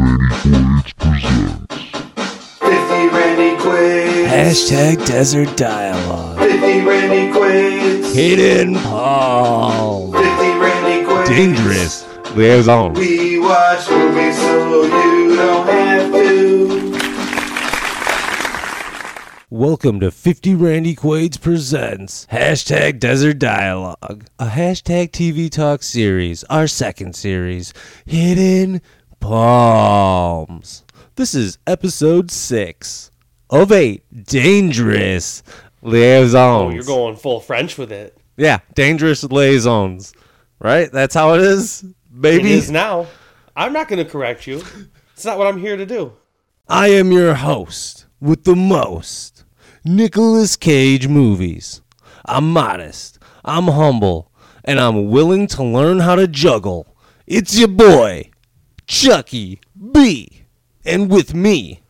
Randy Quaid presents 50 Randy Quaid. Hashtag Desert Dialogue. 50 Randy Quaid. Hidden Palms. 50 Randy Quaid. Dangerous. There's on. We watch movies so you don't have to. Welcome to 50 Randy Quaid's presents Hashtag Desert Dialogue, a hashtag TV talk series, our second series, Hidden Palms. This is episode 6 of 8. Dangerous liaisons. Oh, you're going full French with it. Yeah, dangerous liaisons. Right? That's how it is. Maybe it is now. I'm not going to correct you. It's not what I'm here to do. I am your host with the most Nicolas Cage movies. I'm modest. I'm humble, and I'm willing to learn how to juggle. It's your boy, Chucky B, and with me,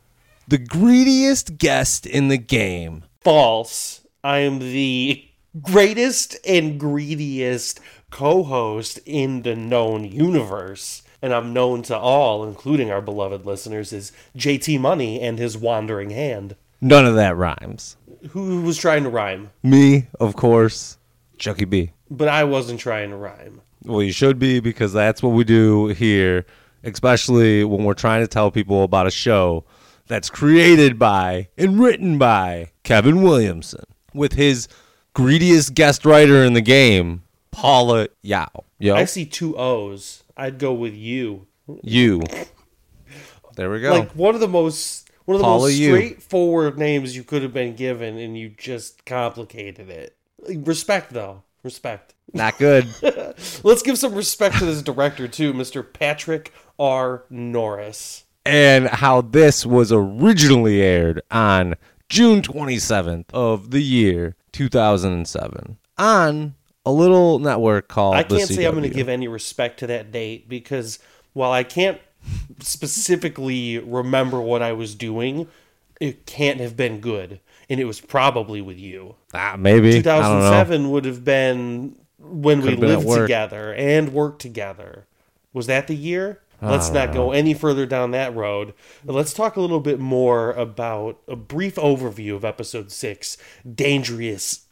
the greediest guest in the game. False. I am the greatest and greediest co-host in the known universe, and I'm known to all, including our beloved listeners, as JT Money and his wandering hand. None of that rhymes. Who was trying to rhyme? Me, of course, Chucky B. But I wasn't trying to rhyme. Well, you should be, because that's what we do here. Especially when we're trying to tell people about a show that's created by and written by Kevin Williamson with his greediest guest writer in the game, Paula Yao. Yo. I see two O's. I'd go with you. You. There we go. Like one of the most straightforward names you could have been given, and you just complicated it. Respect, though. Respect. Not good. Let's give some respect to this director, too, Mr. Patrick R. Norris. And how this was originally aired on June 27th of the year 2007 on a little network called The CW. I can't say I'm going to give any respect to that date, because while I can't specifically remember what I was doing, it can't have been good. And it was probably with you. Maybe. 2007 would have been when we lived together and worked together. Was that the year? Let's not go any further down that road. Let's talk a little bit more about a brief overview of episode 6, Dangerous.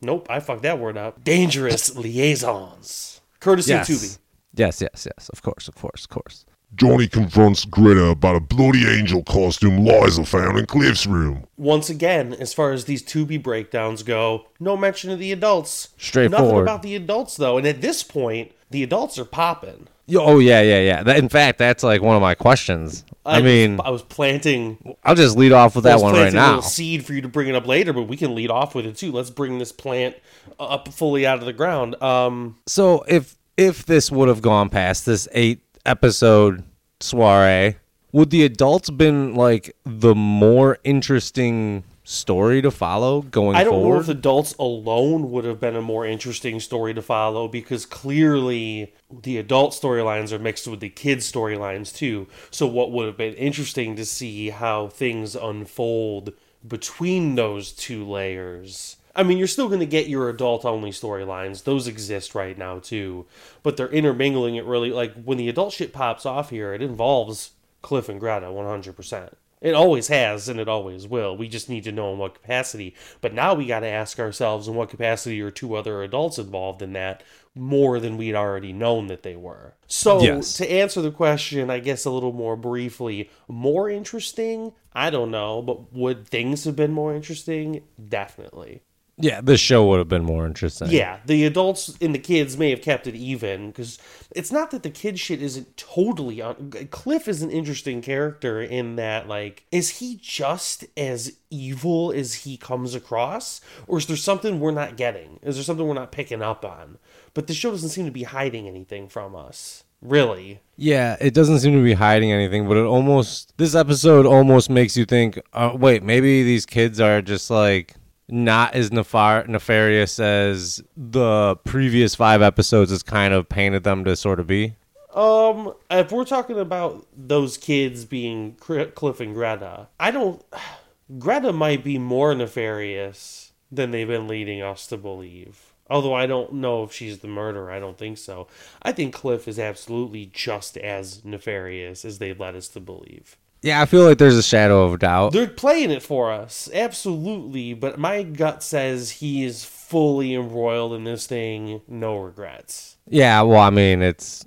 Nope, I fucked that word up. Dangerous Liaisons. Courtesy of Tubi. Yes. Of course. Johnny confronts Greta about a bloody angel costume Liza found in Cliff's room. Once again, as far as these Tubi breakdowns go, no mention of the adults. Straightforward. Nothing about the adults, though. And at this point, the adults are popping. Oh, yeah. In fact, that's like one of my questions. I'll just lead off with that one right now. A little seed for you to bring it up later, but we can lead off with it, too. Let's bring this plant up fully out of the ground. So if this would have gone past this 8 episode soiree, would the adults been like the more interesting story to follow going forward? I don't know if adults alone would have been a more interesting story to follow, because clearly the adult storylines are mixed with the kids' storylines too. So what would have been interesting to see how things unfold between those two layers. I mean, you're still going to get your adult-only storylines. Those exist right now, too. But they're intermingling it really. Like, when the adult shit pops off here, it involves Cliff and Greta 100%. It always has, and it always will. We just need to know in what capacity. But now we got to ask ourselves, in what capacity are two other adults involved in that, more than we'd already known that they were. So, to answer the question, I guess a little more briefly, more interesting? I don't know. But would things have been more interesting? Definitely. Yeah, this show would have been more interesting. Yeah, the adults and the kids may have kept it even, because it's not that the kid shit isn't totally... Cliff is an interesting character in that, like, is he just as evil as he comes across? Or is there something we're not getting? Is there something we're not picking up on? But the show doesn't seem to be hiding anything from us, really. Yeah, it doesn't seem to be hiding anything, but this episode almost makes you think, wait, maybe these kids are just, like... not as nefarious as the previous 5 episodes has kind of painted them to sort of be? If we're talking about those kids being Cliff and Greta, Greta might be more nefarious than they've been leading us to believe. Although I don't know if she's the murderer. I don't think so. I think Cliff is absolutely just as nefarious as they've led us to believe. Yeah, I feel like there's a shadow of a doubt. They're playing it for us. Absolutely. But my gut says he is fully embroiled in this thing. No regrets. Yeah, well, I mean, it's...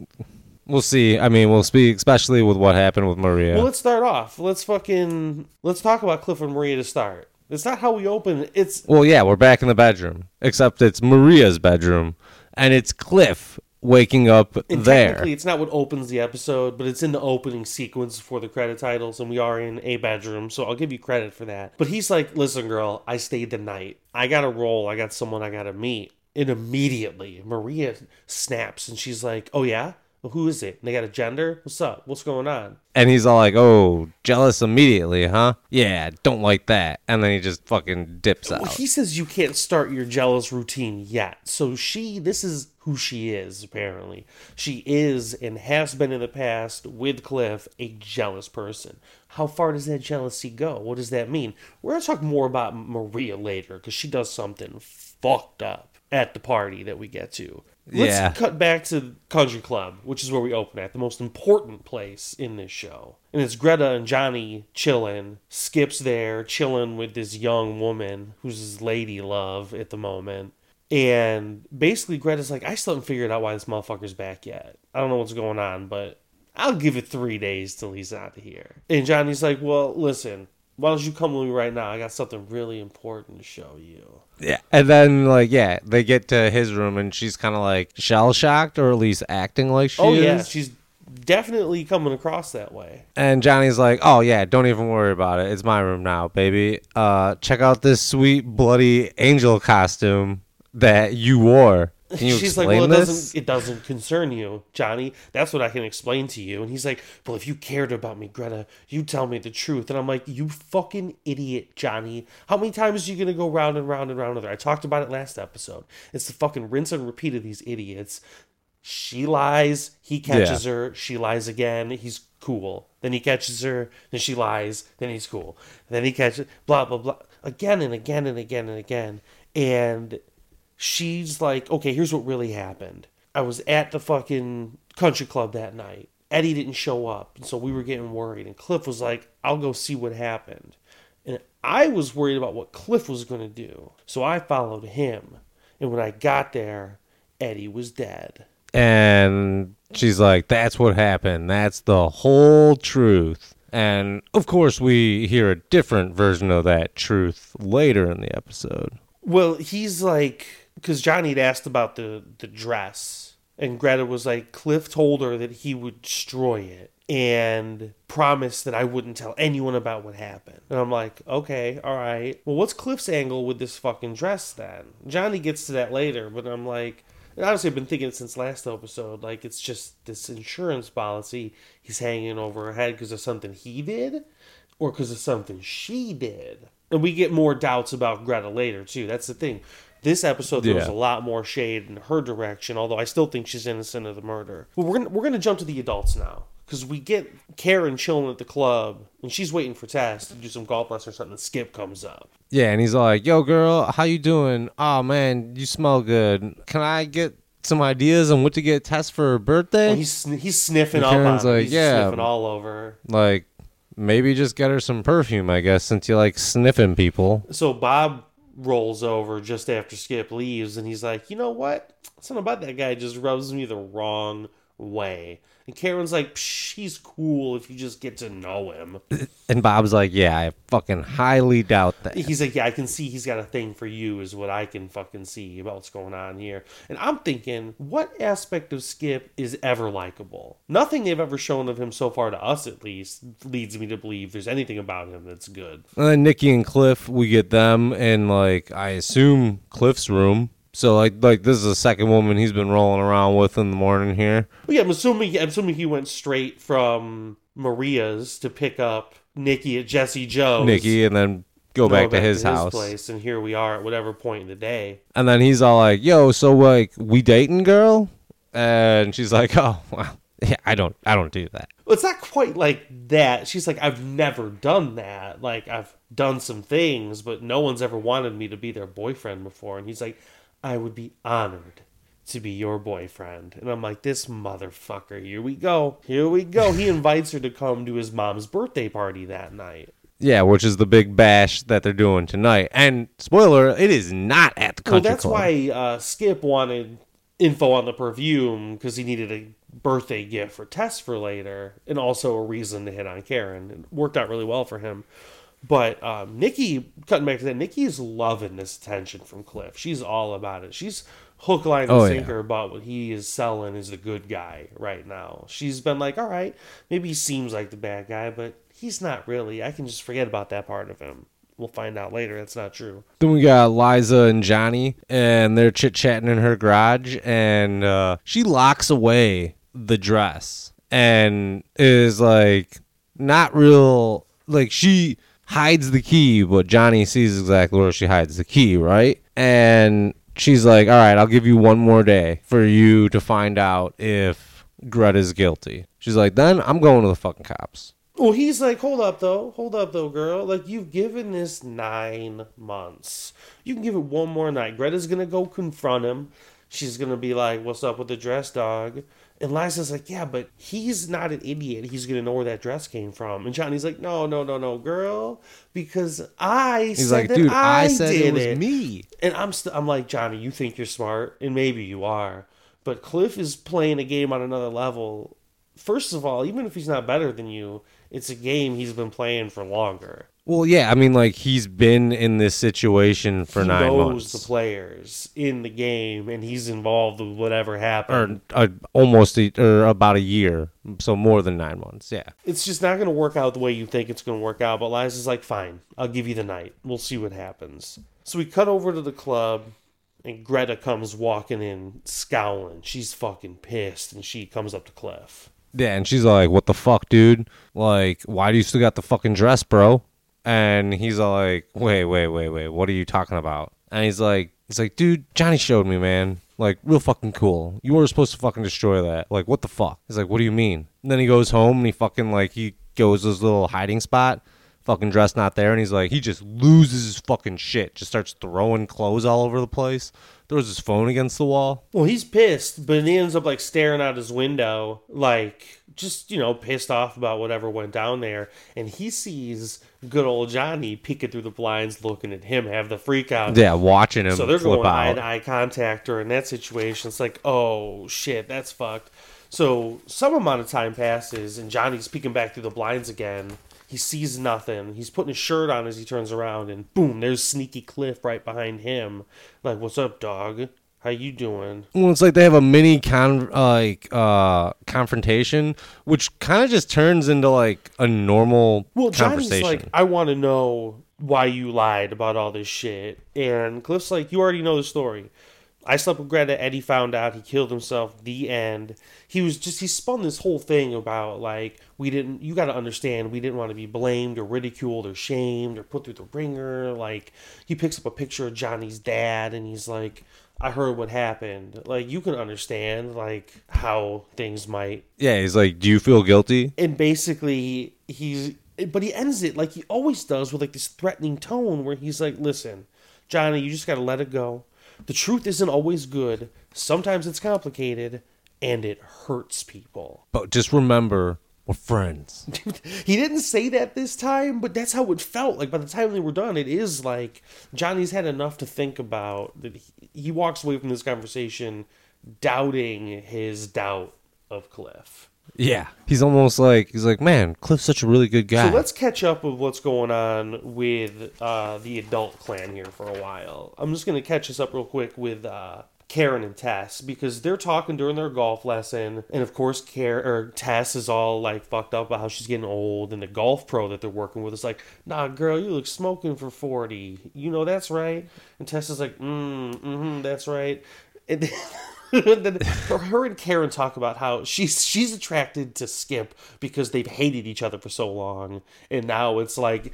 We'll see. I mean, we'll speak, especially with what happened with Maria. Well, let's start off. Let's talk about Cliff and Maria to start. It's not how we open. Well, yeah, we're back in the bedroom, except it's Maria's bedroom, and it's Cliff waking up and there. Technically, it's not what opens the episode, but it's in the opening sequence for the credit titles, and we are in a bedroom, so I'll give you credit for that. But he's like, listen, girl, I stayed the night. I got a role. I got someone I got to meet. And immediately, Maria snaps, and she's like, oh, yeah? Well, who is it? And they got a gender? What's up? What's going on? And he's all like, oh, jealous immediately, huh? Yeah, don't like that. And then he just fucking dips out. Well, he says you can't start your jealous routine yet. So this is who she is, apparently. She is and has been in the past with Cliff a jealous person. How far does that jealousy go? What does that mean? We're going to talk more about Maria later because she does something fucked up at the party that we get to. Let's cut back to Country Club, which is where we open at, the most important place in this show. And it's Greta and Johnny chilling. Skip's there chilling with this young woman who's his lady love at the moment. And basically Greta's like, I still haven't figured out why this motherfucker's back yet. I don't know what's going on, but I'll give it 3 days till he's out of here. And Johnny's like, well, listen, why don't you come with me right now? I got something really important to show you. Yeah. And then, they get to his room and she's kind of like shell-shocked or at least acting like she is. Oh, yeah. She's definitely coming across that way. And Johnny's like, oh, yeah, don't even worry about it. It's my room now, baby. Check out this sweet bloody angel costume that you wore. Can you She's like, well, it doesn't concern you, Johnny. That's what I can explain to you. And he's like, well, if you cared about me, Greta, you tell me the truth. And I'm like, you fucking idiot, Johnny. How many times are you going to go round and round and round with her? I talked about it last episode. It's the fucking rinse and repeat of these idiots. She lies. He catches her. She lies again. He's cool. Then he catches her. Then she lies. Then he's cool. Then he catches, blah, blah, blah. Again and again and again and again. And she's like, okay, here's what really happened. I was at the fucking country club that night. Eddie didn't show up, so we were getting worried. And Cliff was like, I'll go see what happened. And I was worried about what Cliff was going to do, so I followed him. And when I got there, Eddie was dead. And she's like, that's what happened. That's the whole truth. And, of course, we hear a different version of that truth later in the episode. Well, he's like... Because Johnny had asked about the dress, and Greta was like, Cliff told her that he would destroy it and promised that I wouldn't tell anyone about what happened. And I'm like, okay, all right. Well, what's Cliff's angle with this fucking dress then? Johnny gets to that later, but I'm like... And honestly, I've been thinking since last episode, like, it's just this insurance policy he's hanging over her head because of something he did or because of something she did. And we get more doubts about Greta later, too. That's the thing. This episode, there was a lot more shade in her direction, although I still think she's innocent of the murder. Well, we're gonna jump to the adults now, because we get Karen chilling at the club, and she's waiting for Tess to do some golf lesson or something, and Skip comes up. Yeah, and he's like, yo, girl, how you doing? Oh, man, you smell good. Can I get some ideas on what to get Tess for her birthday? And he's sniffing all over. Like, he's sniffing all over. Like, maybe just get her some perfume, I guess, since you like sniffing people. So Bob rolls over just after Skip leaves, and he's like, you know what? Something about that guy just rubs me the wrong way. And Karen's like, psh, he's cool if you just get to know him. And Bob's like, yeah, I fucking highly doubt that. He's like, yeah, I can see he's got a thing for you is what I can fucking see about what's going on here. And I'm thinking, what aspect of Skip is ever likable? Nothing they've ever shown of him so far, to us at least, leads me to believe there's anything about him that's good. And then Nikki and Cliff, we get them in, like, I assume Cliff's room. So, like this is the second woman he's been rolling around with in the morning here. Well, yeah, I'm assuming he went straight from Maria's to pick up Nikki at Jesse Joe's. Nikki, and then go back to his house. Place, and here we are at whatever point in the day. And then he's all like, yo, so, like, we dating, girl? And she's like, oh, well, yeah, I don't do that. Well, it's not quite like that. She's like, I've never done that. Like, I've done some things, but no one's ever wanted me to be their boyfriend before. And he's like... I would be honored to be your boyfriend. And I'm like, this motherfucker, here we go. Here we go. He invites her to come to his mom's birthday party that night. Yeah, which is the big bash that they're doing tonight. And spoiler, it is not at the country club. Why Skip wanted info on the perfume, because he needed a birthday gift for Tess for later, and also a reason to hit on Karen. It worked out really well for him. But Nikki, cutting back to that, Nikki's loving this attention from Cliff. She's all about it. She's hook, line, and sinker about what he is selling is the good guy right now. She's been like, all right, maybe he seems like the bad guy, but he's not really. I can just forget about that part of him. We'll find out later. That's not true. Then we got Liza and Johnny, and they're chit-chatting in her garage, and she locks away the dress and is like, not real, like she hides the key, but Johnny sees exactly where she hides the key, right? And she's like, all right, I'll give you one more day for you to find out if Greta's guilty. She's like, then I'm going to the fucking cops. Well, he's like, hold up though, girl. Like, you've given this 9 months. You can give it one more night. Greta's going to go confront him. She's going to be like, what's up with the dress, dog? And Liza's like, yeah, but he's not an idiot. He's going to know where that dress came from. And Johnny's like, no, girl, because I said it was me. And I'm like, Johnny, you think you're smart? And maybe you are. But Cliff is playing a game on another level. First of all, even if he's not better than you, it's a game he's been playing for longer. Well, yeah, I mean, like, he's been in this situation for 9 months. He knows the players in the game, and he's involved with whatever happened. About a year, so more than 9 months, yeah. It's just not going to work out the way you think it's going to work out, but Liza's like, fine, I'll give you the night. We'll see what happens. So we cut over to the club, and Greta comes walking in, scowling. She's fucking pissed, and she comes up to Cliff. Yeah, and she's like, what the fuck, dude? Like, why do you still got the fucking dress, bro? And he's like, wait, what are you talking about? And he's like, dude, Johnny showed me, man. Like, real fucking cool. You were supposed to fucking destroy that. Like, what the fuck? He's like, what do you mean? And then he goes home and he fucking, like, he goes to his little hiding spot. Fucking dress not there. And he's like, he just loses his fucking shit. Just starts throwing clothes all over the place. Throws his phone against the wall. Well, he's pissed, but he ends up, like, staring out his window, like, just, you know, pissed off about whatever went down there. And he sees good old Johnny peeking through the blinds, looking at him, have the freak out. Yeah, watching him. So they're going eye-to-eye contact, or in that situation, it's like, oh, shit, that's fucked. So some amount of time passes, and Johnny's peeking back through the blinds again. He sees nothing. He's putting his shirt on as he turns around, and boom, there's sneaky Cliff right behind him. Like, what's up, dog? How you doing? Well, it's like they have a mini confrontation, which kind of just turns into, like, a normal conversation. Johnny's like, I want to know why you lied about all this shit. And Cliff's like, you already know the story. I slept with Greta. Eddie found out. He killed himself. The end. He spun this whole thing about, like, you got to understand, we didn't want to be blamed or ridiculed or shamed or put through the ringer. Like, he picks up a picture of Johnny's dad and he's like, I heard what happened. Like, you can understand, like, how things might. Yeah, he's like, do you feel guilty? And basically, but he ends it like he always does with, like, this threatening tone where he's like, listen, Johnny, you just got to let it go. The truth isn't always good. Sometimes it's complicated, and it hurts people. But just remember, we're friends. He didn't say that this time, but that's how it felt. Like, by the time they were done, it is like Johnny's had enough to think about that he walks away from this conversation doubting his doubt of Cliff. Yeah, he's almost like, he's like, man, Cliff's such a really good guy. So let's catch up with what's going on with the adult clan here for a while. I'm just going to catch us up real quick with Karen and Tess, because they're talking during their golf lesson. And of course, Tess is all, like, fucked up about how she's getting old. And the golf pro that they're working with is like, nah, girl, you look smoking for 40. You know, that's right. And Tess is like, that's right. And then her and Karen talk about how she's attracted to Skip because they've hated each other for so long, and now it's like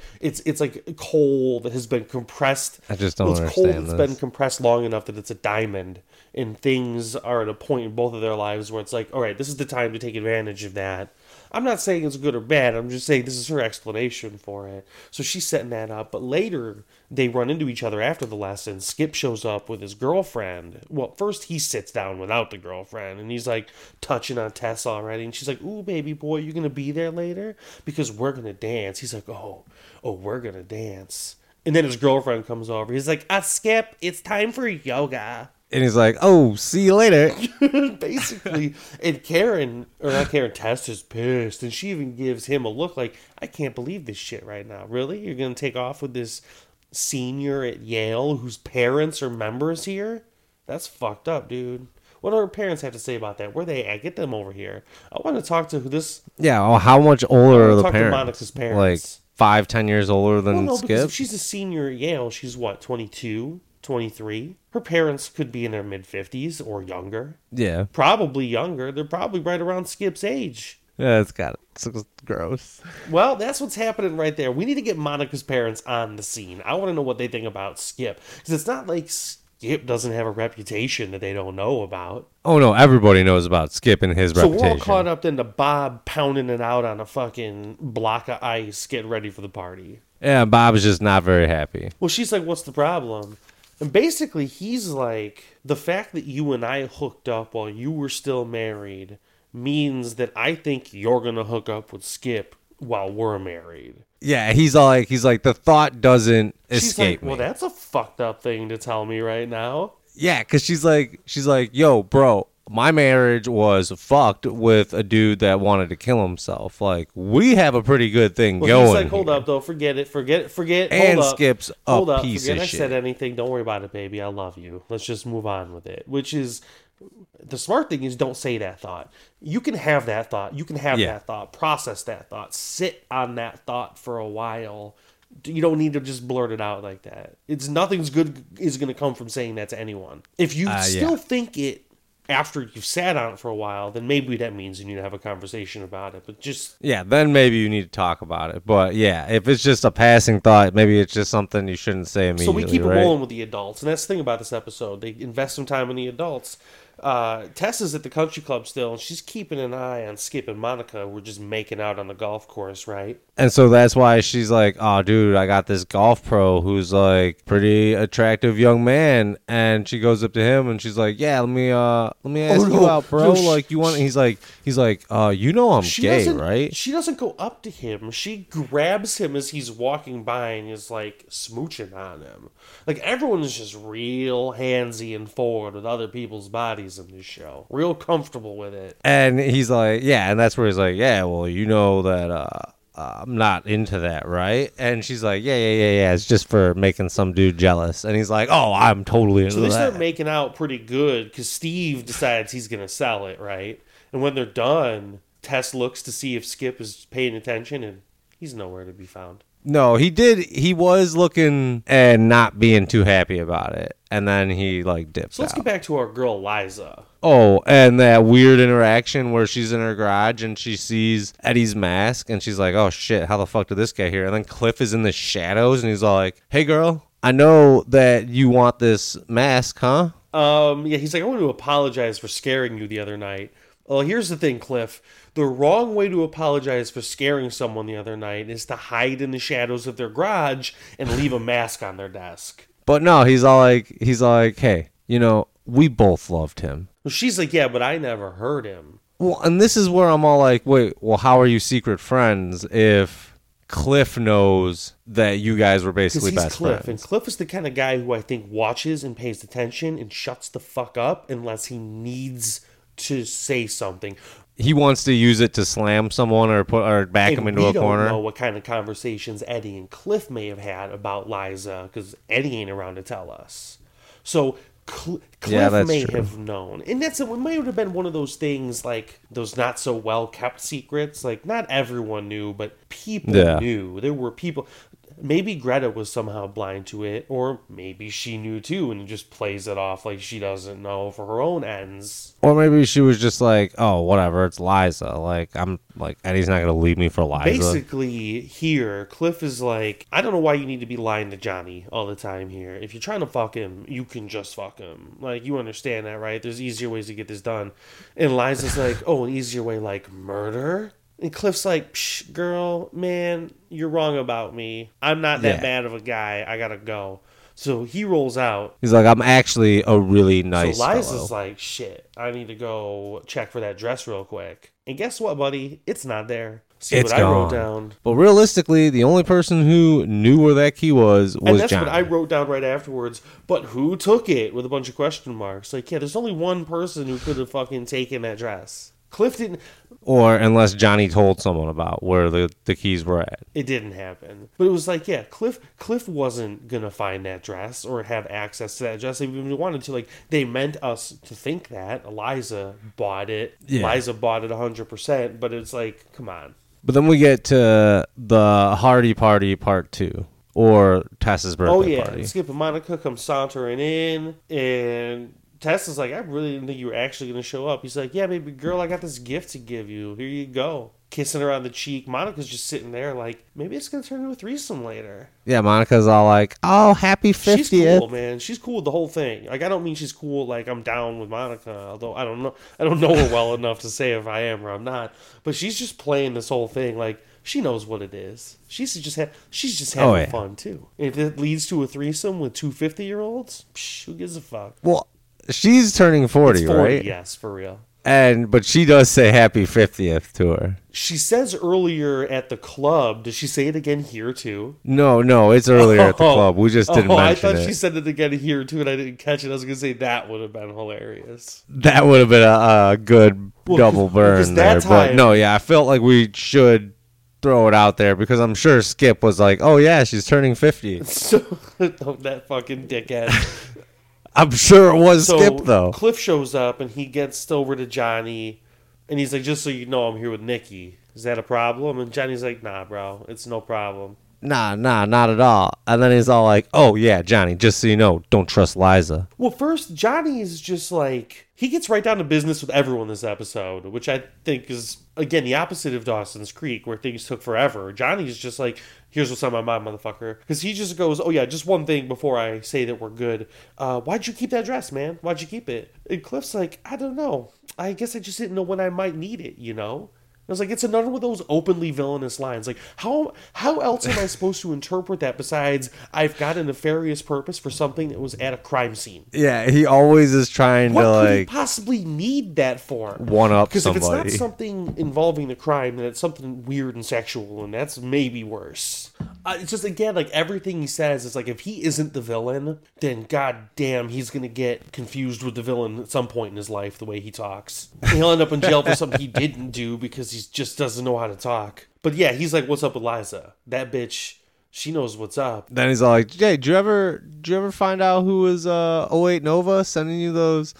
coal that has been compressed. I just don't understand this. It's coal that's been compressed long enough that it's a diamond, and things are at a point in both of their lives where it's like, all right, this is the time to take advantage of that I'm not saying it's good or bad. I'm just saying this is her explanation for it. So she's setting that up. But later, they run into each other after the lesson. Skip shows up with his girlfriend. Well, first he sits down without the girlfriend. And he's like touching on Tessa already. And she's like, ooh, baby boy, you're going to be there later? Because we're going to dance. He's like, oh, we're going to dance. And then his girlfriend comes over. He's like, Skip, it's time for yoga. And he's like, oh, see you later. Basically. And Tess is pissed. And she even gives him a look like, I can't believe this shit right now. Really? You're going to take off with this senior at Yale whose parents are members here? That's fucked up, dude. What do her parents have to say about that? Where they at? Get them over here. I want to talk to this. Yeah, well, how much older are the parents? Talk to Monica's parents. Like 5-10 years older than Skip? Because if she's a senior at Yale, she's what, 22? 23. Her parents could be in their mid-50s or younger. Yeah. Probably younger. They're probably right around Skip's age. Yeah, it's gross. Well, that's what's happening right there. We need to get Monica's parents on the scene. I want to know what they think about Skip. Because it's not like Skip doesn't have a reputation that they don't know about. Oh, no. Everybody knows about Skip and his reputation. So we're all caught up into Bob pounding it out on a fucking block of ice getting ready for the party. Yeah, Bob's just not very happy. Well, she's like, what's the problem? And basically, he's like, the fact that you and I hooked up while you were still married means that I think you're going to hook up with Skip while we're married. Yeah, he's like, the thought doesn't escape me. Well, that's a fucked up thing to tell me right now. Yeah, because she's like, yo, bro, my marriage was fucked with a dude that wanted to kill himself. Like, we have a pretty good thing going. He's like, hold up, though. Forget it. And hold up. Skip's a piece of shit. Forget I said anything. Don't worry about it, baby. I love you. Let's just move on with it. Which is, the smart thing is don't say that thought. You can have that thought. That thought. Process that thought. Sit on that thought for a while. You don't need to just blurt it out like that. It's nothing's good is going to come from saying that to anyone. If you still think it, after you've sat on it for a while, then maybe that means you need to have a conversation about it. But just... yeah, then maybe you need to talk about it. But yeah, if it's just a passing thought, maybe it's just something you shouldn't say immediately, so we keep it rolling with the adults. And that's the thing about this episode. They invest some time in the adults. Tessa's at the country club still, and she's keeping an eye on Skip and Monica. We're just making out on the golf course, right? And so that's why she's like, oh, dude, I got this golf pro who's like pretty attractive young man. And she goes up to him and she's like, yeah, let me ask you out, bro. Like, you want? He's like, you know I'm gay, right? She doesn't go up to him. She grabs him as he's walking by and is like smooching on him. Like, everyone is just real handsy and forward with other people's bodies in this show, real comfortable with it. And he's like, yeah, and that's where he's like, yeah, well, you know that I'm not into that, right? And she's like, yeah, it's just for making some dude jealous. And he's like, oh, I'm totally into that. So they start making out pretty good because Steve decides he's gonna sell it, right? And when they're done, Tess looks to see if Skip is paying attention, and he's nowhere to be found. No, he was looking and not being too happy about it. And then he like dips out. So let's get back to our girl Liza. Oh, and that weird interaction where she's in her garage and she sees Eddie's mask and she's like, oh shit, how the fuck did this guy here? And then Cliff is in the shadows and he's all like, hey girl, I know that you want this mask, huh? Yeah, he's like, I want to apologize for scaring you the other night. Well, here's the thing, Cliff. The wrong way to apologize for scaring someone the other night is to hide in the shadows of their garage and leave a mask on their desk. But no, he's all like, hey, you know, we both loved him. Well, she's like, yeah, but I never heard him. Well, and this is where I'm all like, wait, well, how are you secret friends if Cliff knows that you guys were basically best friends? And Cliff is the kind of guy who I think watches and pays attention and shuts the fuck up unless he needs to say something. He wants to use it to slam someone or back him into a corner. We don't know what kind of conversations Eddie and Cliff may have had about Liza because Eddie ain't around to tell us. So Cliff may have known. And it might have been one of those things, like those not so well kept secrets. Like, not everyone knew, but people knew. There were people. Maybe Greta was somehow blind to it, or maybe she knew too and just plays it off like she doesn't know for her own ends. Or maybe she was just like, oh, whatever, it's Liza. Like, I'm like, Eddie's not going to leave me for Liza. Basically, here, Cliff is like, I don't know why you need to be lying to Johnny all the time here. If you're trying to fuck him, you can just fuck him. Like, you understand that, right? There's easier ways to get this done. And Liza's like, oh, an easier way, like murder? And Cliff's like, psh, girl, man, you're wrong about me. I'm not that bad of a guy. I gotta go. So he rolls out. He's like, I'm actually a really nice guy. So Liza's like, shit, I need to go check for that dress real quick. And guess what, buddy? It's not there. See, it's what gone. I wrote down. But realistically, the only person who knew where that key was and that's Johnny. What I wrote down right afterwards. But who took it? With a bunch of question marks. Like, yeah, there's only one person who could have fucking taken that dress. Cliff didn't. Or unless Johnny told someone about where the keys were at. It didn't happen. But it was like, yeah, Cliff wasn't going to find that dress or have access to that dress. If we wanted to, like, they meant us to think that. Eliza bought it. Yeah. Eliza bought it 100%. But it's like, come on. But then we get to the Hardy Party Part 2. Or Tessa's birthday party. Oh, yeah. Skip and Monica come sauntering in. And Tess is like, I really didn't think you were actually going to show up. He's like, yeah, baby girl, I got this gift to give you. Here you go. Kissing her on the cheek. Monica's just sitting there like, maybe it's going to turn into a threesome later. Yeah, Monica's all like, oh, happy 50th. She's cool, man. She's cool with the whole thing. Like, I don't mean she's cool like I'm down with Monica, although I don't know her well enough to say if I am or I'm not. But she's just playing this whole thing like she knows what it is. She's just having fun, too. If it leads to a threesome with two 50-year-olds, who gives a fuck? Well, she's turning 40, right? Yes, for real. But she does say happy 50th to her. She says earlier at the club. Does she say it again here, too? No, it's earlier at the club. We just didn't mention it. I thought she said it again here, too, and I didn't catch it. I was going to say that would have been hilarious. That would have been a good double burn there. But no, yeah, I felt like we should throw it out there because I'm sure Skip was like, oh, yeah, she's turning 50. So, that fucking dickhead. I'm sure it was Skip, though. Cliff shows up, and he gets over to Johnny, and he's like, just so you know, I'm here with Nikki. Is that a problem? And Johnny's like, nah, bro, it's no problem. Nah, not at all. And then he's all like, oh, yeah, Johnny, just so you know, don't trust Liza. Well, first, Johnny is just like, he gets right down to business with everyone this episode, which I think is, again, the opposite of Dawson's Creek, where things took forever. Johnny's just like, here's what's on my mind, motherfucker. Because he just goes, oh, yeah, just one thing before I say that we're good. Why'd you keep that dress, man? Why'd you keep it? And Cliff's like, I don't know. I guess I just didn't know when I might need it, you know? I was like, it's another one of those openly villainous lines. Like, how else am I supposed to interpret that besides I've got a nefarious purpose for something that was at a crime scene? Yeah, he always is trying to, like, what could he possibly need that for? One-up somebody. Because if it's not something involving the crime, then it's something weird and sexual, and that's maybe worse. It's just, again, like, everything he says is like, if he isn't the villain, then goddamn, he's going to get confused with the villain at some point in his life, the way he talks. And he'll end up in jail for something he didn't do because he just doesn't know how to talk. But yeah, he's like, what's up with Liza? That bitch, she knows what's up. Then he's all like, hey, did you ever find out who was 08 Nova sending you those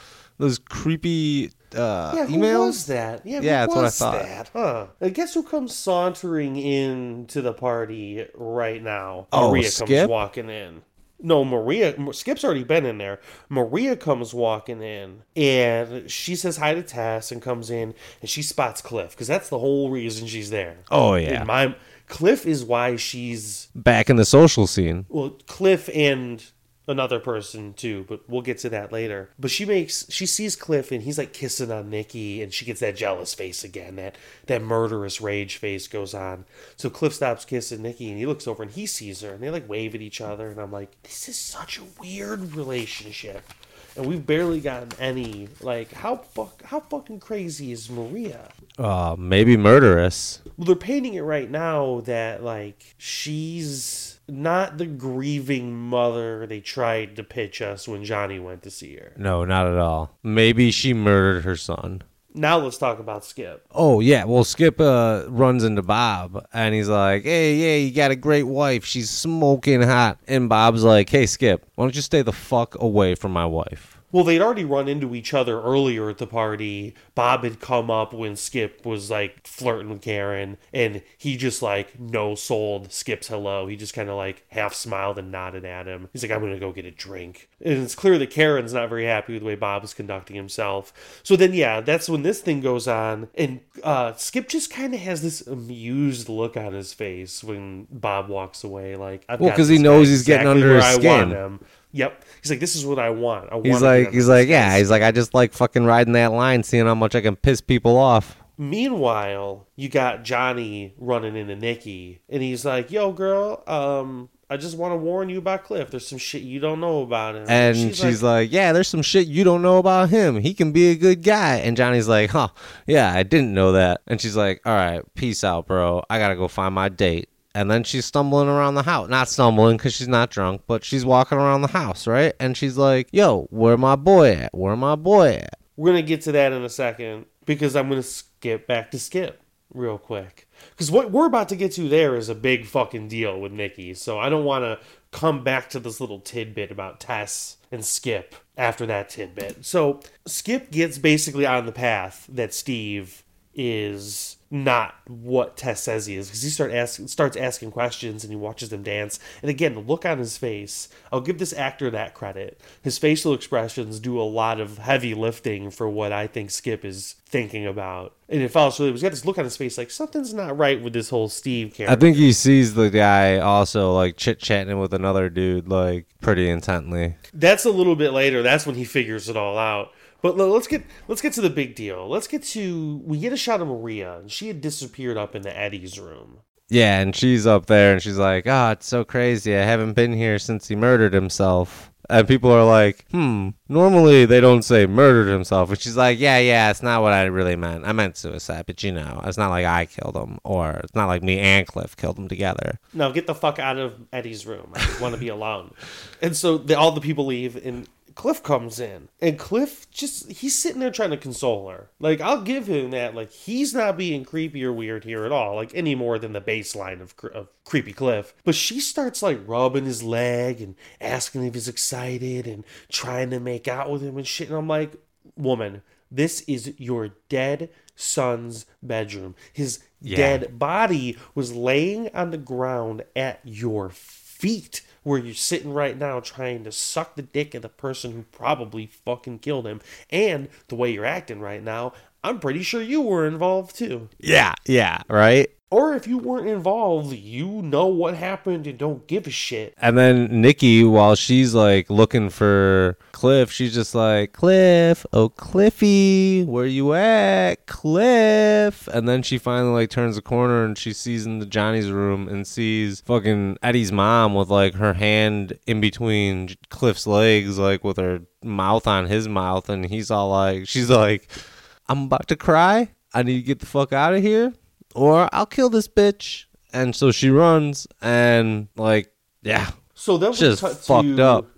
creepy who emails? Who was that? Yeah, that's what I thought. That? Huh? I guess who comes sauntering into the party right now? Oh, Maria Skip? Comes walking in. No, Maria. Skip's already been in there. Maria comes walking in, and she says hi to Tess and comes in, and she spots Cliff because that's the whole reason she's there. Oh yeah, Cliff is why she's back in the social scene. Well, Cliff and another person too, but we'll get to that later. But she sees Cliff, and he's like kissing on Nikki, and she gets that jealous face again. That murderous rage face goes on. So Cliff stops kissing Nikki, and he looks over and he sees her, and they like wave at each other. And I'm like, this is such a weird relationship, and we've barely gotten any. Like, how fucking crazy is Maria? Maybe murderous. Well, they're painting it right now that like she's not the grieving mother they tried to pitch us when Johnny went to see her. No, not at all. Maybe she murdered her son. Now let's talk about Skip. Oh, yeah. Well, Skip runs into Bob, and he's like, hey, yeah, you got a great wife. She's smoking hot. And Bob's like, hey, Skip, why don't you stay the fuck away from my wife? Well, they'd already run into each other earlier at the party. Bob had come up when Skip was, like, flirting with Karen. And he just, like, no-sold Skip's hello. He just kind of, like, half-smiled and nodded at him. He's like, I'm going to go get a drink. And it's clear that Karen's not very happy with the way Bob is conducting himself. So then, yeah, that's when this thing goes on. And Skip just kind of has this amused look on his face when Bob walks away. Like, I've got this guy exactly where I want him. Well, because he knows he's getting under his skin. Yep. He's like, this is what I want. He's like, yeah. He's like, I just like fucking riding that line, seeing how much I can piss people off. Meanwhile, you got Johnny running into Nikki, and he's like, yo, girl, I just want to warn you about Cliff. There's some shit you don't know about him. And she's like, yeah, there's some shit you don't know about him. He can be a good guy. And Johnny's like, huh, yeah, I didn't know that. And she's like, all right, peace out, bro. I got to go find my date. And then she's stumbling around the house. Not stumbling because she's not drunk, but she's walking around the house, right? And she's like, yo, where my boy at? Where my boy at? We're going to get to that in a second because I'm going to skip back to Skip real quick. Because what we're about to get to there is a big fucking deal with Nikki. So I don't want to come back to this little tidbit about Tess and Skip after that tidbit. So Skip gets basically on the path that Steve is not what Tess says he is, because he starts asking questions and he watches them dance. And again, the look on his face, I'll give this actor that credit. His facial expressions do a lot of heavy lifting for what I think Skip is thinking about. And it follows, so he's got this look on his face like something's not right with this whole Steve character. I think he sees the guy also like chit-chatting with another dude like pretty intently. That's a little bit later. That's when he figures it all out. But let's get to the big deal. We get a shot of Maria, and she had disappeared up into Eddie's room. Yeah, and she's up there, and she's like, oh, it's so crazy. I haven't been here since he murdered himself. And people are like, normally they don't say murdered himself. And she's like, yeah, it's not what I really meant. I meant suicide, but it's not like I killed him, or it's not like me and Cliff killed him together. No, get the fuck out of Eddie's room. I want to be alone. And so all the people leave, and Cliff comes in, and Cliff he's sitting there trying to console her. Like, I'll give him that. Like, he's not being creepy or weird here at all, like any more than the baseline of creepy Cliff. But she starts like rubbing his leg and asking if he's excited and trying to make out with him and shit. And I'm like, woman, this is your dead son's bedroom. His dead body was laying on the ground at your feet, where you're sitting right now trying to suck the dick of the person who probably fucking killed him. And the way you're acting right now, I'm pretty sure you were involved too. Yeah, right? Or if you weren't involved, you know what happened and don't give a shit. And then Nikki, while she's like looking for Cliff, she's just like, Cliff, oh Cliffy, where you at, Cliff? And then she finally like turns the corner and she sees into Johnny's room and sees fucking Eddie's mom with like her hand in between Cliff's legs, like with her mouth on his mouth. And she's like, I'm about to cry. I need to get the fuck out of here, or I'll kill this bitch. And so she runs, and like, yeah. So then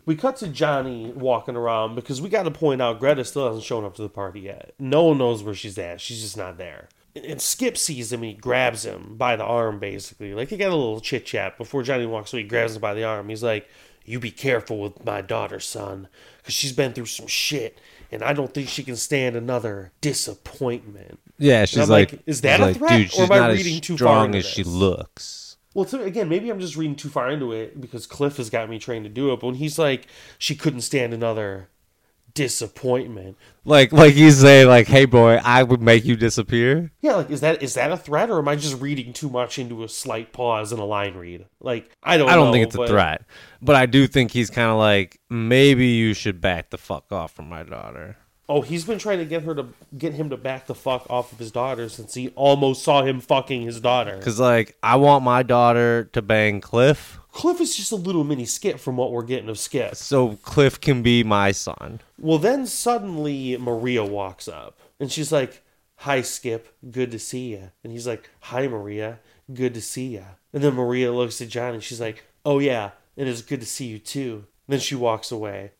we cut to Johnny walking around, because we got to point out Greta still hasn't shown up to the party yet. No one knows where she's at. She's just not there. And Skip sees him, and he grabs him by the arm, basically. Like, they got a little chit-chat before Johnny walks away. He grabs him by the arm. He's like, you be careful with my daughter, son, because she's been through some shit, and I don't think she can stand another disappointment. Yeah, she's like, is that a threat? Dude, she's not as strong as she looks. Well, again, maybe I'm just reading too far into it because Cliff has got me trained to do it. But when he's like, she couldn't stand another disappointment. Like you say, like, hey, boy, I would make you disappear. Yeah, like, is that a threat, or am I just reading too much into a slight pause in a line read? Like, I don't think it's a threat. But I do think he's kind of like, maybe you should back the fuck off from my daughter. Oh, he's been trying to get him to back the fuck off of his daughter since he almost saw him fucking his daughter. Because, like, I want my daughter to bang Cliff. Cliff is just a little mini Skip from what we're getting of Skip. So Cliff can be my son. Well, then suddenly Maria walks up, and she's like, hi, Skip. Good to see you. And he's like, hi, Maria. Good to see you. And then Maria looks at John, and she's like, oh, yeah, and it's good to see you, too. And then she walks away.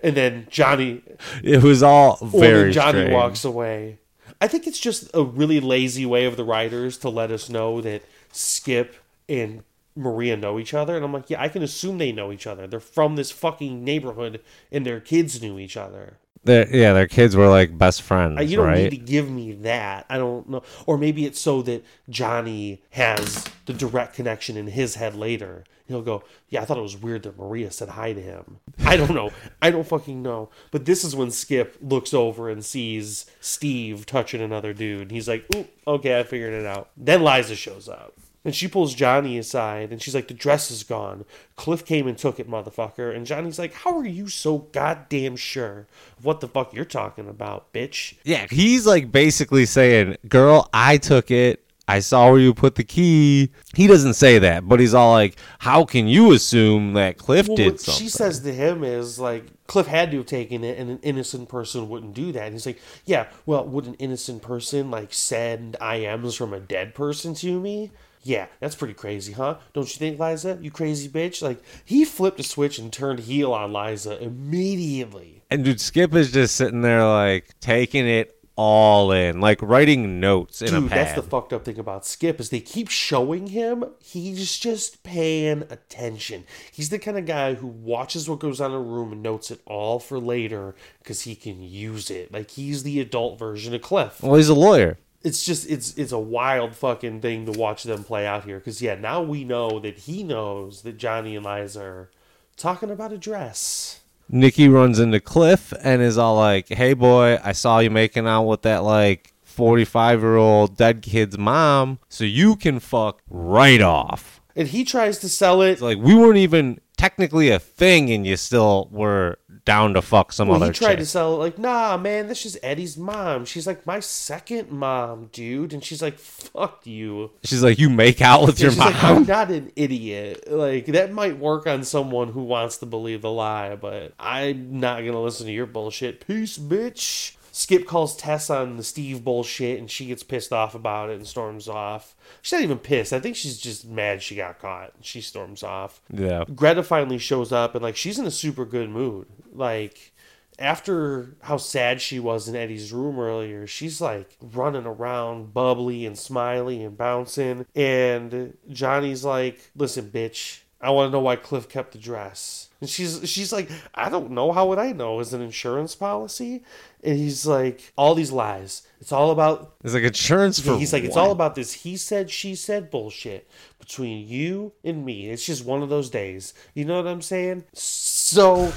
And then Johnny... It was all very Johnny strange. Walks away. I think it's just a really lazy way of the writers to let us know that Skip and Maria know each other. And I'm like, yeah, I can assume they know each other. They're from this fucking neighborhood, and their kids knew each other. Their kids were like best friends, you don't right? need to give me that. I don't know. Or maybe it's so that Johnny has the direct connection in his head later. He'll go, yeah, I thought it was weird that Maria said hi to him. I don't know. I don't fucking know. But this is when Skip looks over and sees Steve touching another dude. He's like, ooh, okay, I figured it out. Then Liza shows up. And she pulls Johnny aside, and she's like, the dress is gone. Cliff came and took it, motherfucker. And Johnny's like, how are you so goddamn sure of what the fuck you're talking about, bitch? Yeah, he's like basically saying, girl, I took it. I saw where you put the key. He doesn't say that, but he's all like, how can you assume that Cliff did something? What she says to him is like, Cliff had to have taken it, and an innocent person wouldn't do that. And he's like, yeah, well, would an innocent person like send IMs from a dead person to me? Yeah, that's pretty crazy, huh? Don't you think, Liza? You crazy bitch? Like, he flipped a switch and turned heel on Liza immediately. And dude, Skip is just sitting there like, taking it all in, like writing notes in a pad. That's the fucked up thing about Skip is they keep showing him. He's just paying attention. He's the kind of guy who watches what goes on in a room and notes it all for later because he can use it. Like, he's the adult version of Cliff. Well, he's a lawyer. It's just, it's a wild fucking thing to watch them play out here. Because, yeah, now we know that he knows that Johnny and Liza are talking about a dress. Nikki runs into Cliff and is all like, hey, boy, I saw you making out with that, like, 45-year-old dead kid's mom, so you can fuck right off. And he tries to sell it. It's like, we weren't even technically a thing, and you still were down to fuck some other chick. He tried to sell it, like, nah, man, this is Eddie's mom. She's like, my second mom, dude. And she's like, fuck you. She's like, you make out with your mom? Like, I'm not an idiot. Like, that might work on someone who wants to believe the lie, but I'm not going to listen to your bullshit. Peace, bitch. Skip calls Tess on the Steve bullshit, and she gets pissed off about it and storms off. She's not even pissed. I think she's just mad she got caught. She storms off. Yeah. Greta finally shows up, and, like, she's in a super good mood. Like, after how sad she was in Eddie's room earlier, she's, like, running around bubbly and smiley and bouncing. And Johnny's like, listen, bitch, I want to know why Cliff kept the dress. And she's like, I don't know. How would I know? Is it an insurance policy? And he's like, all these lies. It's all about... It's like insurance for He's like, what? It's all about this he said, she said bullshit between you and me. It's just one of those days. You know what I'm saying? So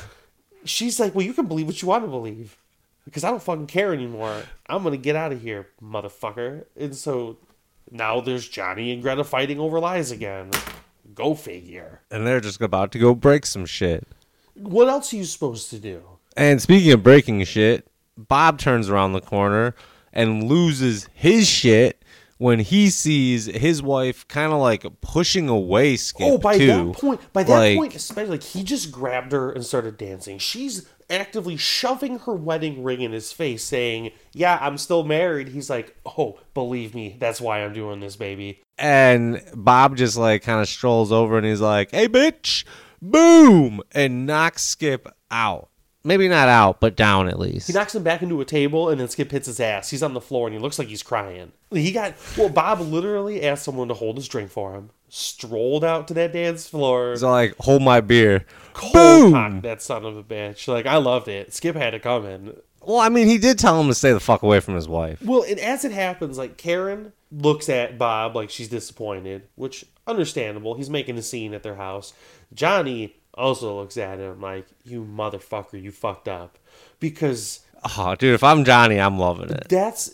she's like, well, you can believe what you want to believe. Because I don't fucking care anymore. I'm going to get out of here, motherfucker. And so now there's Johnny and Greta fighting over lies again. Go figure. And they're just about to go break some shit. What else are you supposed to do? And speaking of breaking shit, Bob turns around the corner and loses his shit when he sees his wife kind of like pushing away Skip. Oh, by that point, especially, like, he just grabbed her and started dancing. She's actively shoving her wedding ring in his face, saying, yeah, I'm still married. He's like, oh, believe me, that's why I'm doing this, baby. And Bob just like kind of strolls over and he's like, hey, bitch, boom, and knocks Skip out. Maybe not out, but down at least. He knocks him back into a table, and then Skip hits his ass. He's on the floor, and he looks like he's crying. Bob literally asked someone to hold his drink for him, strolled out to that dance floor. He's like, hold my beer. Cold cocked that son of a bitch. Like, I loved it. Skip had it coming. Well, I mean, he did tell him to stay the fuck away from his wife. Well, and as it happens, like, Karen looks at Bob like she's disappointed, which, understandable. He's making a scene at their house. Johnny also looks at him like, you motherfucker, you fucked up. Because... oh, dude, if I'm Johnny, I'm loving it.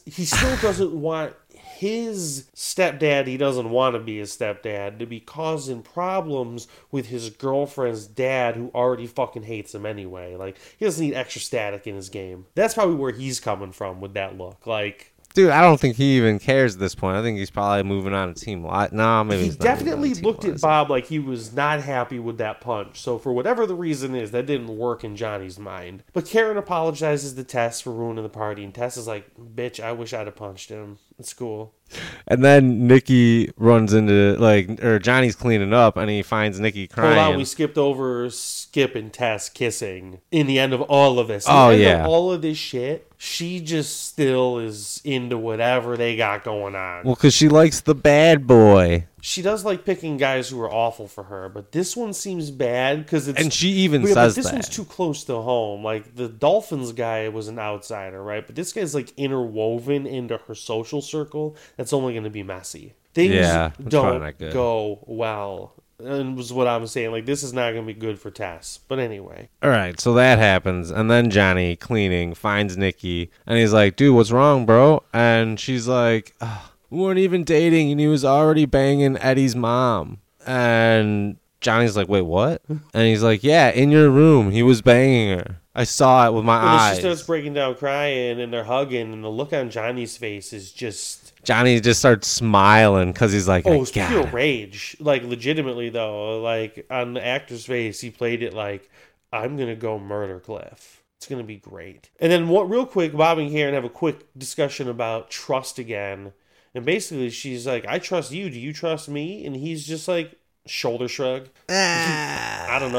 He still doesn't want his stepdad, he doesn't want to be his stepdad, to be causing problems with his girlfriend's dad who already fucking hates him anyway. Like, he doesn't need extra static in his game. That's probably where he's coming from with that look. Like... dude, I don't think he even cares at this point. I think he's probably moving on to Team Lies. Nah, maybe he's not. He definitely looked at Bob like he was not happy with that punch. So for whatever the reason is, that didn't work in Johnny's mind. But Karen apologizes to Tess for ruining the party. And Tess is like, bitch, I wish I'd have punched him. It's cool. And then Nikki runs into, like, or Johnny's cleaning up, and he finds Nikki crying. Hold on, we skipped over Skip and Tess kissing in the end of all of this. Oh, yeah. Of all of this shit, she just still is into whatever they got going on. Well, because she likes the bad boy. She does like picking guys who are awful for her, but this one seems bad because it's... and she even says that. This one's too close to home. Like, the Dolphins guy was an outsider, right? But this guy's like interwoven into her social circle. That's only going to be messy. Things don't go well. And was what I'm saying. Like, this is not going to be good for Tess. But anyway. All right, so that happens. And then Johnny, cleaning, finds Nikki. And he's like, dude, what's wrong, bro? And she's like, We weren't even dating, and he was already banging Eddie's mom. And Johnny's like, wait, what? And he's like, yeah, in your room, he was banging her. I saw it with my eyes. She starts breaking down crying, and they're hugging, and the look on Johnny's face is just... Johnny just starts smiling because he's like, oh, it's pure rage. Like, legitimately, though, like, on the actor's face, he played it like, I'm going to go murder Cliff. It's going to be great. And then what? Real quick, bobbing here and have a quick discussion about trust again. And basically, she's like, I trust you. Do you trust me? And he's just like, shoulder shrug. Ah. I don't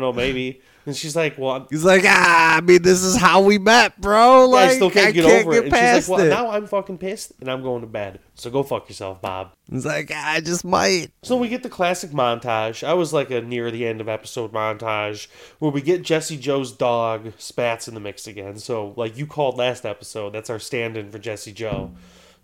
know, maybe. And she's like, well, he's like, I mean, this is how we met, bro. Like, I still can't get over it. And she's like, well, now I'm fucking pissed and I'm going to bed. So go fuck yourself, Bob. He's like, I just might. So we get the classic montage. I was like a near the end of episode montage where we get Jesse Joe's dog Spats in the mix again. So like you called last episode, that's our stand-in for Jesse Joe.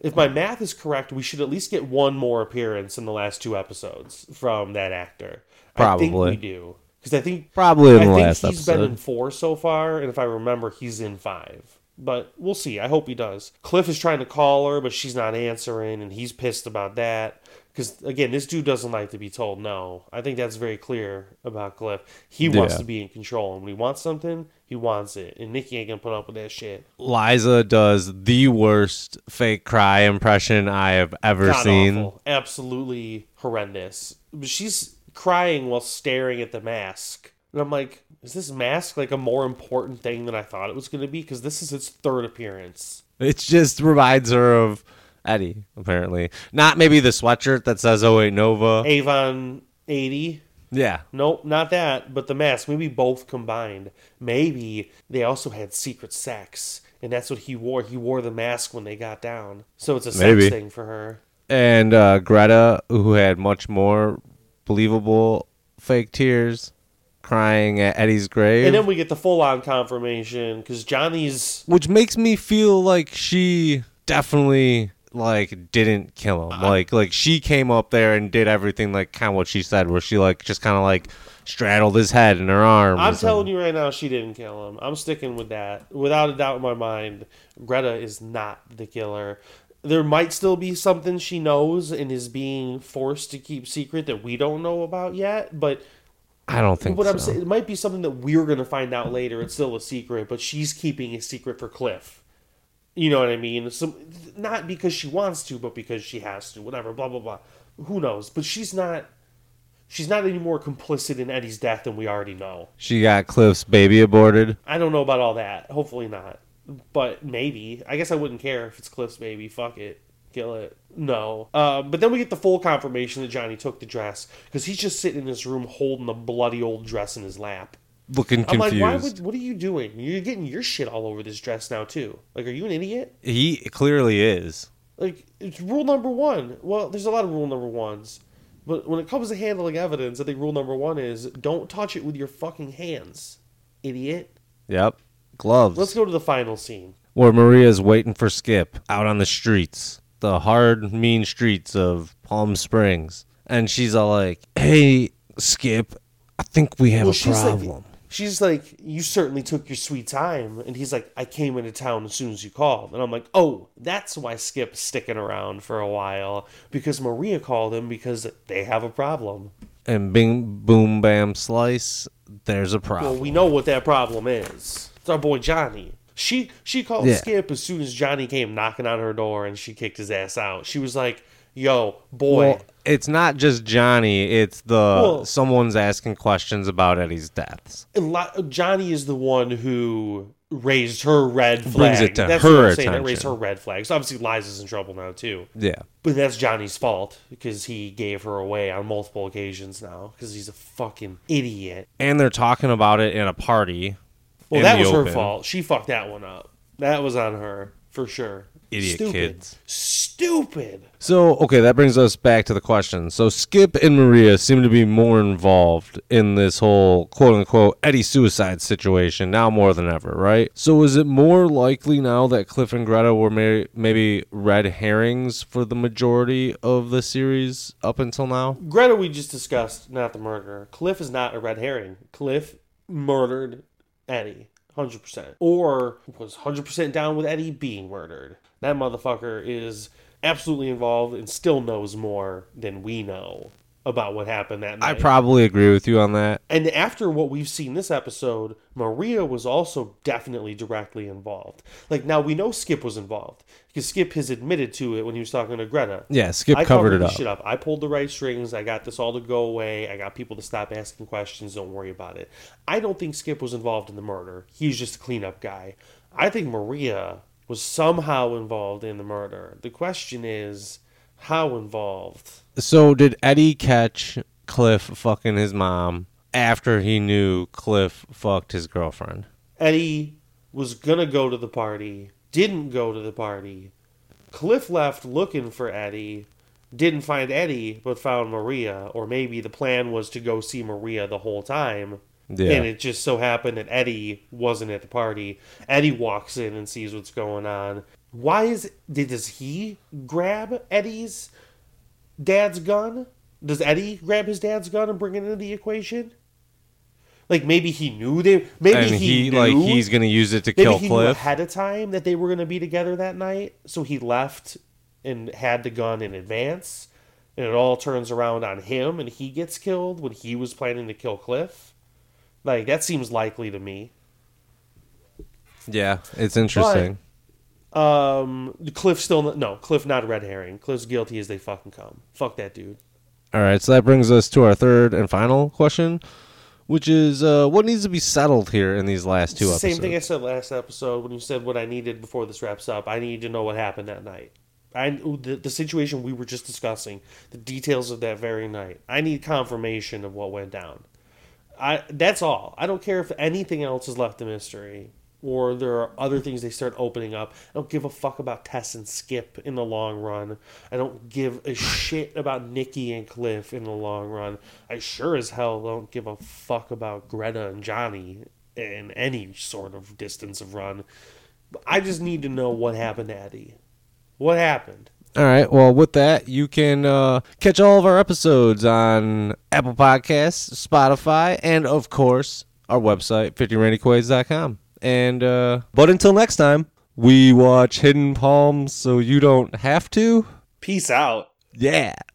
If my math is correct, we should at least get one more appearance in the last two episodes from that actor. Probably. I think we do. Because I think probably in the last episode. He's been in 4 so far, and if I remember, he's in 5. But we'll see. I hope he does. Cliff is trying to call her, but she's not answering, and he's pissed about that. Because, again, this dude doesn't like to be told no. I think that's very clear about Cliff. He wants to be in control, and when he wants something, he wants it. And Nikki ain't going to put up with that shit. Liza does the worst fake cry impression I have ever seen. Awful. Absolutely horrendous. But she's crying while staring at the mask. And I'm like, is this mask like a more important thing than I thought it was going to be? Because this is its 3rd appearance. It just reminds her of Eddie, apparently. Not maybe the sweatshirt that says 08 Nova. Avon 80. Yeah. Nope, not that, but the mask. Maybe both combined. Maybe they also had secret sex, and that's what he wore. He wore the mask when they got down. So it's a sex thing for her. And Greta, who had much more believable fake tears, crying at Eddie's grave. And then we get the full-on confirmation, because Johnny's... Which makes me feel like she definitely... like didn't kill him. Like she came up there and did everything like kind of what she said, where she like just kind of like straddled his head in her arms. I'm telling you right now, she didn't kill him. I'm sticking with that. Without a doubt in my mind, Greta is not the killer. There might still be something she knows and is being forced to keep secret that we don't know about yet, but I don't think so. I'm saying, it might be something that we're going to find out later. It's still a secret, but she's keeping a secret for Cliff. You know what I mean? Some, not because she wants to, but because she has to. Whatever, blah, blah, blah. Who knows? But she's not any more complicit in Eddie's death than we already know. She got Cliff's baby aborted. I don't know about all that. Hopefully not. But maybe. I guess I wouldn't care if it's Cliff's baby. Fuck it. Kill it. No. But then we get the full confirmation that Johnny took the dress. Because he's just sitting in his room holding a bloody old dress in his lap. Looking confused. I'm like, what are you doing? You're getting your shit all over this dress now, too. Like, are you an idiot? He clearly is. Like, it's rule number 1. Well, there's a lot of rule number 1s. But when it comes to handling evidence, I think rule number 1 is don't touch it with your fucking hands, idiot. Yep. Gloves. Let's go to the final scene. Where Maria's waiting for Skip out on the streets. The hard, mean streets of Palm Springs. And she's all like, hey, Skip, I think we have a problem. She's like, you certainly took your sweet time. And he's like, I came into town as soon as you called. And I'm like, oh, that's why Skip's sticking around for a while. Because Maria called him because they have a problem. And bing, boom, bam, slice, there's a problem. Well, we know what that problem is. It's our boy Johnny. She called Skip as soon as Johnny came knocking on her door and she kicked his ass out. She was like, yo, boy. Well, it's not just Johnny. It's someone's asking questions about Eddie's deaths. Johnny is the one who raised her red flag. Brings it to that's her what I'm saying. That raised her red flag. So obviously Liza's in trouble now too. Yeah. But that's Johnny's fault because he gave her away on multiple occasions now because he's a fucking idiot. And they're talking about it in a party. Well, that was her fault. She fucked that one up. That was on her for sure. Idiot kids. Stupid. So, okay, that brings us back to the question. So Skip and Maria seem to be more involved in this whole quote-unquote Eddie suicide situation now more than ever, right? So is it more likely now that Cliff and Greta were maybe red herrings for the majority of the series up until now? Greta we just discussed, not the murderer. Cliff is not a red herring. Cliff murdered Eddie. 100%. Or was 100% down with Eddie being murdered. That motherfucker is absolutely involved and still knows more than we know about what happened that night. I probably agree with you on that. And after what we've seen this episode, Maria was also definitely directly involved. Like, now we know Skip was involved because Skip has admitted to it when he was talking to Greta. Yeah, Skip covered it up. Shit up. I pulled the right strings. I got this all to go away. I got people to stop asking questions. Don't worry about it. I don't think Skip was involved in the murder. He's just a cleanup guy. I think Maria was somehow involved in the murder. The question is, how involved? So did Eddie catch Cliff fucking his mom after he knew Cliff fucked his girlfriend? Eddie was going to go to the party, didn't go to the party. Cliff left looking for Eddie, didn't find Eddie, but found Maria. Or maybe the plan was to go see Maria the whole time. Yeah. And it just so happened that Eddie wasn't at the party. Eddie walks in and sees what's going on. Why is it, does he grab Eddie's dad's gun? Does Eddie grab his dad's gun and bring it into the equation? Like, maybe he knew they. Maybe he knew, like, he's gonna use it to kill Cliff. Maybe he knew ahead of time that they were gonna be together that night, so he left and had the gun in advance, and it all turns around on him, and he gets killed when he was planning to kill Cliff. Like, that seems likely to me. Yeah, it's interesting. But, Cliff still no. Cliff not a red herring. Cliff's guilty as they fucking come. Fuck that dude. All right, so that brings us to our third and final question, which is what needs to be settled here in these last two episodes. Same thing I said last episode when you said what I needed before this wraps up. I need to know what happened that night. The situation we were just discussing, the details of that very night. I need confirmation of what went down. That's all. I don't care if anything else is left a mystery. Or there are other things they start opening up. I don't give a fuck about Tess and Skip in the long run. I don't give a shit about Nikki and Cliff in the long run. I sure as hell don't give a fuck about Greta and Johnny in any sort of distance of run. I just need to know what happened to Eddie. What happened? All right. Well, with that, you can catch all of our episodes on Apple Podcasts, Spotify, and, of course, our website, 50randyquays.com. And, but until next time, we watch Hidden Palms so you don't have to. Peace out. Yeah.